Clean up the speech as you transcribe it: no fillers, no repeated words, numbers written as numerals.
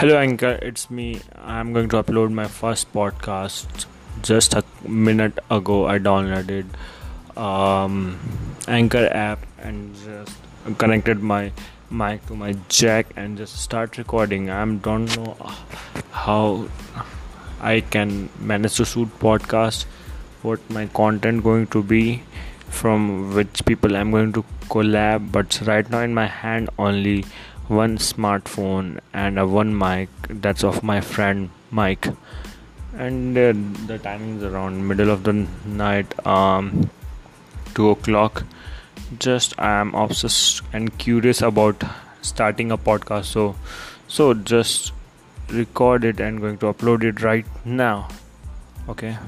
Hello Anchor, it's me. I'm going to upload my first podcast. Just a minute ago I downloaded Anchor app and just connected my mic to my jack and just start recording. I don't know how I can manage to shoot podcast, what my content going to be, from which people I'm going to collab, but right now in my hand only one smartphone and one mic that's of my friend Mike, and the timing is around middle of the night, 2 o'clock. Just I am obsessed and curious about starting a podcast, so just record it and going to upload it right now. Okay.